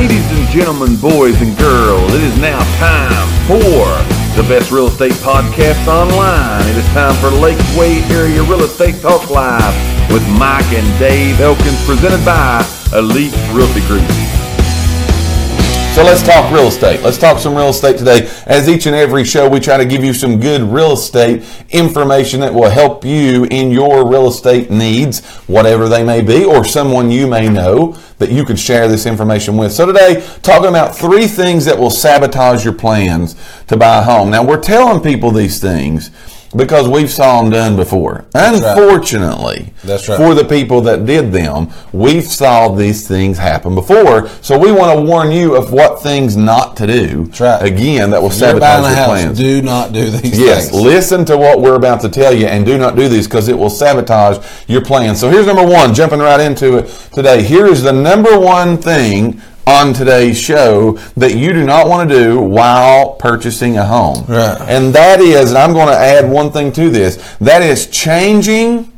Ladies and gentlemen, boys and girls, it is now time for the best real estate podcast online. It is time for Lakeway Area Real Estate Talk Live with Mike and Dave Elkins, presented by Elite Realty Group. So let's talk real estate. Let's talk some real estate today. As each and every show, we try to give you some good real estate information that will help you in your real estate needs, whatever they may be, or someone you may know that you could share this information with. So today, talking about three things that will sabotage your plans to buy a home. Now, we're telling people these things because we've saw them done before. Unfortunately, that's right. For the people that did them, we've saw these things happen before. So we want to warn you of what things not to do. That's right. Again, that will sabotage your plans. Do not do these things. Yes, listen to what we're about to tell you and do not do these because it will sabotage your plans. So here's number one, jumping right into it today. Here is the number one thing on today's show that you do not want to do while purchasing a home. Right. And that is, and I'm going to add one thing to this, that is changing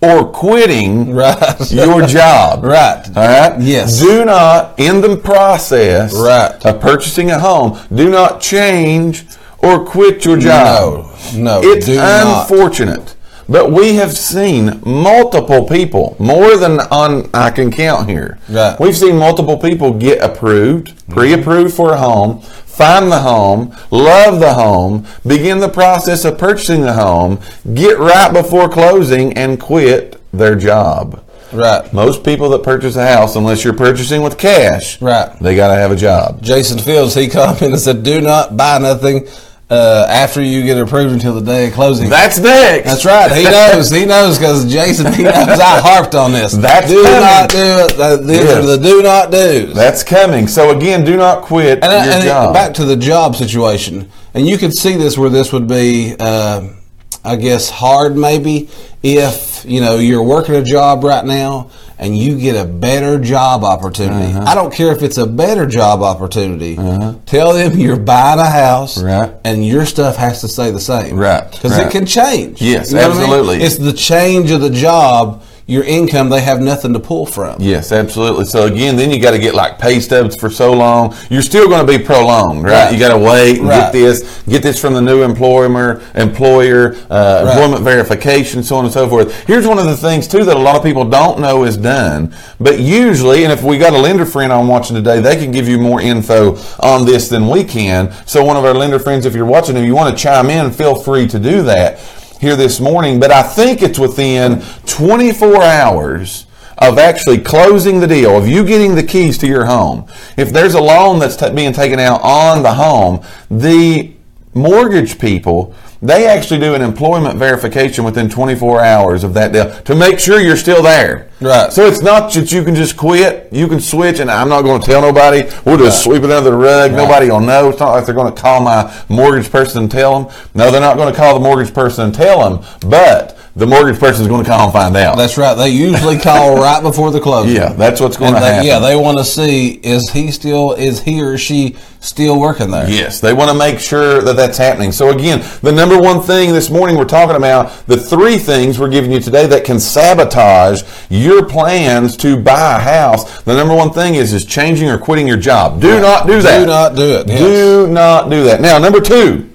or quitting your job. Right. All right? Yes. Do not, in the process of purchasing a home, do not change or quit your job. No. It's unfortunate. But we have seen multiple people, more than I can count here. Right. We've seen multiple people get approved, pre-approved for a home, find the home, love the home, begin the process of purchasing the home, get right before closing, and quit their job. Right. Most people that purchase a house, unless you're purchasing with cash, they got to have a job. Jason Fields, he commented and said, do not buy nothing after you get approved until the day of closing. That's next. That's right. He knows. He knows because Jason, he knows I harped on this. That's do coming. Not do it. These are the do not do's. That's coming. So again, do not quit your job. Back to the job situation. And you could see this where this would be, I guess, hard maybe if, you know, you're working a job right now and you get a better job opportunity. Uh-huh. I don't care if it's a better job opportunity. Uh-huh. Tell them you're buying a house and your stuff has to stay the same. Right. Because it can change. Yes, you know absolutely. I mean? It's the change of the job. Your income, they have nothing to pull from. Yes, absolutely. So again, then you got to get like pay stubs for so long. You're still going to be prolonged, right? You got to wait and get this from the new employment verification, so on and so forth. Here's one of the things too that a lot of people don't know is done, but usually, and if we got a lender friend on watching today, they can give you more info on this than we can. So one of our lender friends, if you're watching, if you want to chime in, feel free to do that here this morning, but I think it's within 24 hours of actually closing the deal, of you getting the keys to your home. If there's a loan that's being taken out on the home, the mortgage people, they actually do an employment verification within 24 hours of that deal to make sure you're still there. Right. So it's not that you can just quit. You can switch, and I'm not going to tell nobody. We'll just sweep it under the rug. Right. Nobody will know. It's not like they're going to call my mortgage person and tell them. No, they're not going to call the mortgage person and tell them, but the mortgage person is going to call and find out. That's right. They usually call right before the closing. Yeah, that's what's going to happen. Yeah, they want to see, is he or she still working there? Yes, they want to make sure that that's happening. So again, the number one thing this morning we're talking about, the three things we're giving you today that can sabotage your plans to buy a house. The number one thing is changing or quitting your job. Do not do that. Do not do it. Yes. Do not do that. Now, number two.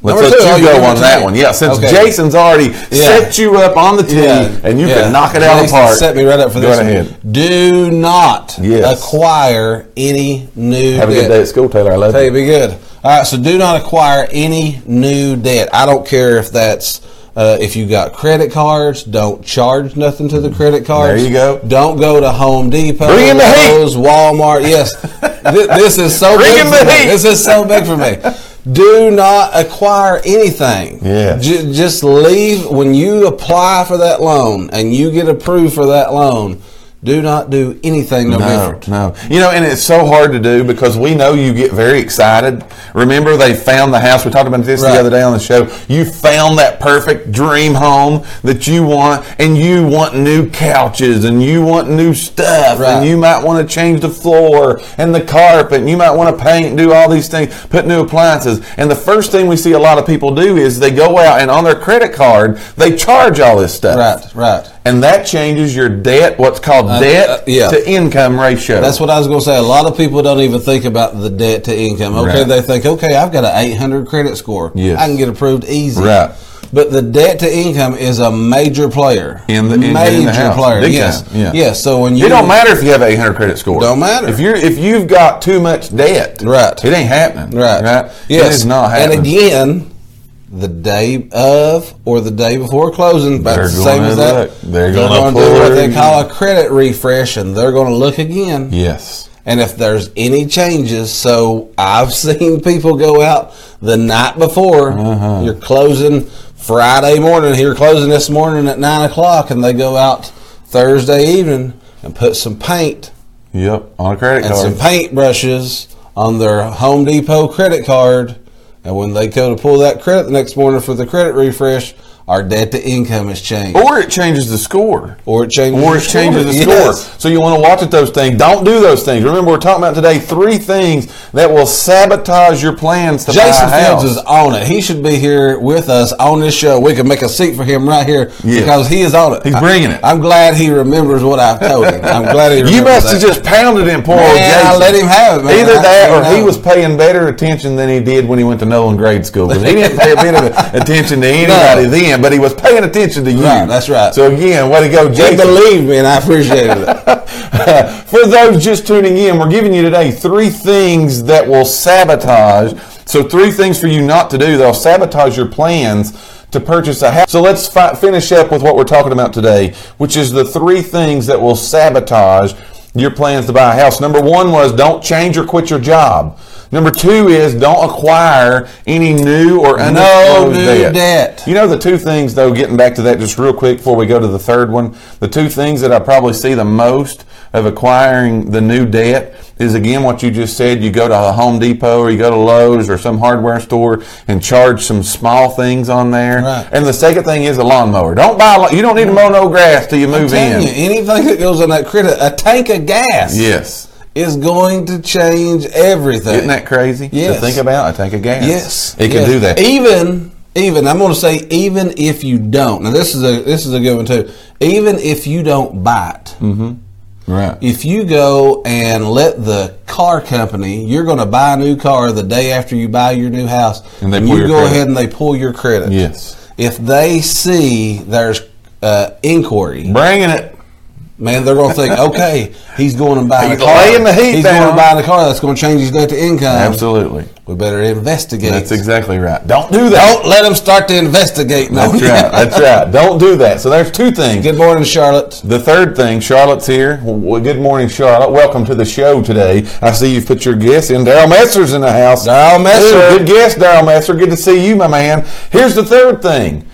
Let's let you go on that one. Yeah, since Jason's already set you up on the tee and you can knock it out of the park. Set me right up for this. Go ahead. Do not acquire any new debt. Have a good day at school, Taylor. I love you. Hey, be good. All right, so do not acquire any new debt. I don't care if that's if you got credit cards, don't charge nothing to the credit cards. There you go. Don't go to Home Depot, Lowe's, Walmart. Yes, this is so big for me. This is so big for me. Do not acquire anything. Yeah. Just leave. When you apply for that loan and you get approved for that loan, do not do anything different. No. You know, and it's so hard to do because we know you get very excited. Remember, they found the house. We talked about this the other day on the show. You found that perfect dream home that you want, and you want new couches, and you want new stuff, and you might want to change the floor and the carpet, and you might want to paint, do all these things, put new appliances. And the first thing we see a lot of people do is they go out and on their credit card, they charge all this stuff. Right. and that changes your debt, what's called debt to income ratio. That's what I was going to say. A lot of people don't even think about the debt to income. Okay, right. They think, okay, I've got an 800 credit score. Yes. I can get approved easy. Right. But the debt to income is a major player. In the house. Big yes. Time. Yeah. Yes. So when you it don't matter if you have 800 credit score. Don't matter. If you've got too much debt, right. It ain't happening. Right. Right. Yes. It is not happening. And again, the day of or the day before closing, about the same as that. They're going to do what they call a credit refresh, and they're going to look again. Yes. And if there's any changes, so I've seen people go out the night before. Uh-huh. You're closing Friday morning. You're closing this morning at 9 o'clock, and they go out Thursday evening and put some paint. Yep, on a credit card. And some paint brushes on their Home Depot credit card. And when they go to pull that credit the next morning for the credit refresh, our debt to income has changed. Or it changes the score. Or it changes the score. So you want to watch at those things. Don't do those things. Remember, we're talking about today 3 things that will sabotage your plans to buy a house. Jason Fields is on it. He should be here with us on this show. We can make a seat for him right here because he is on it. He's bringing it. I'm glad he remembers what I've told him. I'm glad he remembers You must have just pounded him, poor old Jason. I let him have it, man. Either that or he was paying better attention than he did when he went to Nolan Grade School. Because he didn't pay a bit of attention to anybody then. But he was paying attention to you. Right, that's right. So again, way to go, Jason. You believe me, and I appreciate it. For those just tuning in, we're giving you today 3 things that will sabotage. So 3 things for you not to do that will sabotage your plans to purchase a house. So let's finish up with what we're talking about today, which is the 3 things that will sabotage your plans to buy a house. Number 1 was don't change or quit your job. Number 2 is don't acquire any new or undisclosed debt. You know, the 2 things, though, getting back to that just real quick before we go to the third one, the 2 things that I probably see the most of acquiring the new debt is, again, what you just said. You go to a Home Depot or you go to Lowe's or some hardware store and charge some small things on there. Right. And the second thing is a lawnmower. Don't buy you don't need to mow no grass till you move in. You, anything that goes on that credit, a tank of gas. Yes. Is going to change everything. Isn't that crazy to think about? A tank of gas. Yes, it can do that. Even I'm going to say, even if you don't. Now this is a good one too. Even if you don't buy it, right? If you go and let the car company, you're going to buy a new car the day after you buy your new house, and you go ahead and they pull your credit. Yes. If they see there's inquiry, bringing it. Man, they're going to think, okay, he's going to buy a car. Laying the heat down. He's going to buy a car that's going to change his debt to income. Absolutely. We better investigate. That's exactly right. Don't do that. Don't let them start to investigate. No. That's right. That's right. Don't do that. So there's 2 things. Good morning, Charlotte. The third thing, Charlotte's here. Well, good morning, Charlotte. Welcome to the show today. I see you've put your guest in. Daryl Messer's in the house. Daryl Messer. Good guest, Daryl Messer. Good to see you, my man. Here's the third thing.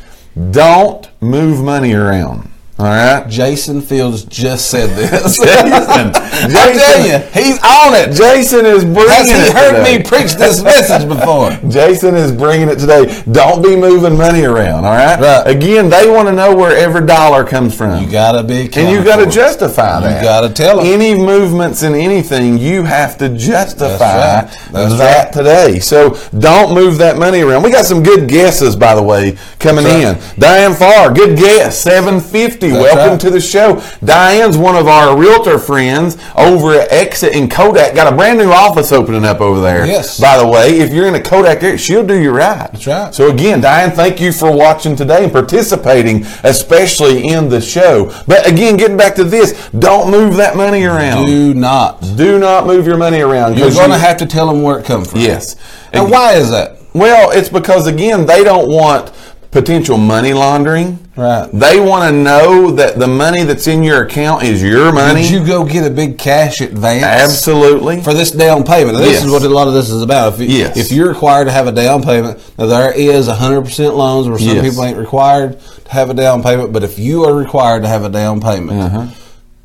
Don't move money around. All right. Jason Fields just said this. Jason. I tell you, he's on it. Jason is bringing it today. Has he heard me preach this message before? Jason is bringing it today. Don't be moving money around, all right? Right. Again, they want to know where every dollar comes from. You got to be careful. And you got to justify that. You got to tell them. Any movements in anything, you have to justify that today. So don't move that money around. We got some good guesses, by the way, coming in. Diane Farr, good guess, 750. Welcome to the show. Diane's one of our realtor friends over at Exit in Kodak. Got a brand new office opening up over there. Yes. By the way, if you're in a Kodak area, she'll do you right. That's right. So again, Diane, thank you for watching today and participating, especially in the show. But again, getting back to this, don't move that money around. Do not move your money around. You're going to have to tell them where it comes from. Yes. And why is that? Well, it's because, again, they don't want potential money laundering. Right. They want to know that the money that's in your account is your money. Did you go get a big cash advance? Absolutely. For this down payment. Now, this is what a lot of this is about. If you're required to have a down payment, now there is 100% loans where some people ain't required to have a down payment, but if you are required to have a down payment,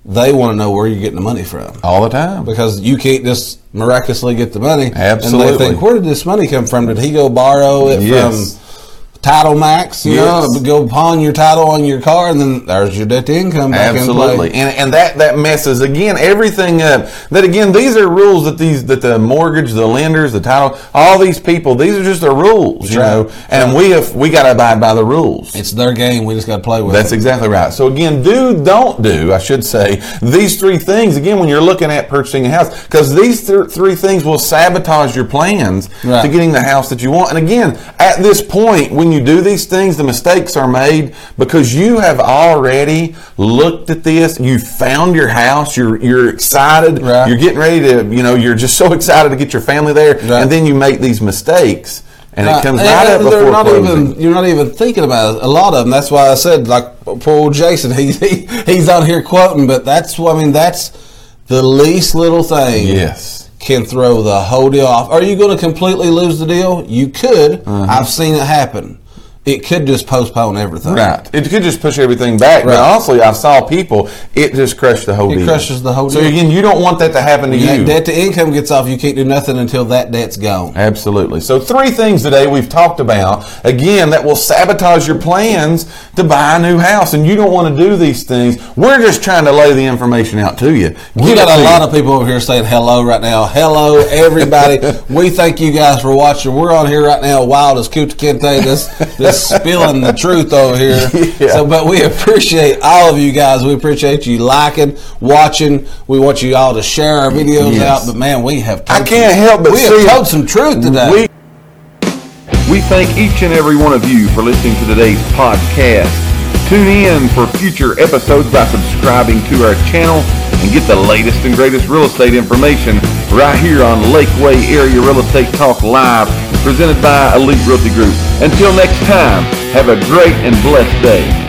they want to know where you're getting the money from. All the time. Because you can't just miraculously get the money. Absolutely. And they think, where did this money come from? Did he go borrow it from Title Max, you know, go pawn your title on your car, and then there's your debt to income back in play. Absolutely, and that messes again everything up. That again, these are rules that the mortgage, the lenders, the title, all these people, these are just the rules, you know. And we got to abide by the rules. It's their game. We just got to play with. That's exactly right. So again, I should say these three things again when you're looking at purchasing a house, because these three things will sabotage your plans to getting the house that you want. And again, at this point when you do these things, the mistakes are made because you have already looked at this. You found your house. You're excited. Right. You're getting ready to, you're just so excited to get your family there. Right. And then you make these mistakes, and it comes right up before closing. You're not even thinking about it. A lot of them. That's why I said, like, poor old Jason. He's out here quoting, but that's the least little thing. Yes. Can throw the whole deal off. Are you going to completely lose the deal? You could. Mm-hmm. I've seen it happen. It could just postpone everything. Right. It could just push everything back. Right. But honestly, I saw people, it just crushed the whole deal. It crushes the whole deal. So again, you don't want that to happen to you. Debt to income gets off, you can't do nothing until that debt's gone. Absolutely. So three things today we've talked about, again, that will sabotage your plans to buy a new house. And you don't want to do these things. We're just trying to lay the information out to you. We got a lot of people over here saying hello right now. Hello, everybody. We thank you guys for watching. We're on here right now, wild as Kuta Kente. This spilling the truth over here. Yeah. So, but we appreciate all of you guys. We appreciate you liking, watching. We want you all to share our videos out. But man, we have told some truth today. We thank each and every one of you for listening to today's podcast. Tune in for future episodes by subscribing to our channel and get the latest and greatest real estate information right here on Lakeway Area Real Estate Talk Live, presented by Elite Realty Group. Until next time, have a great and blessed day.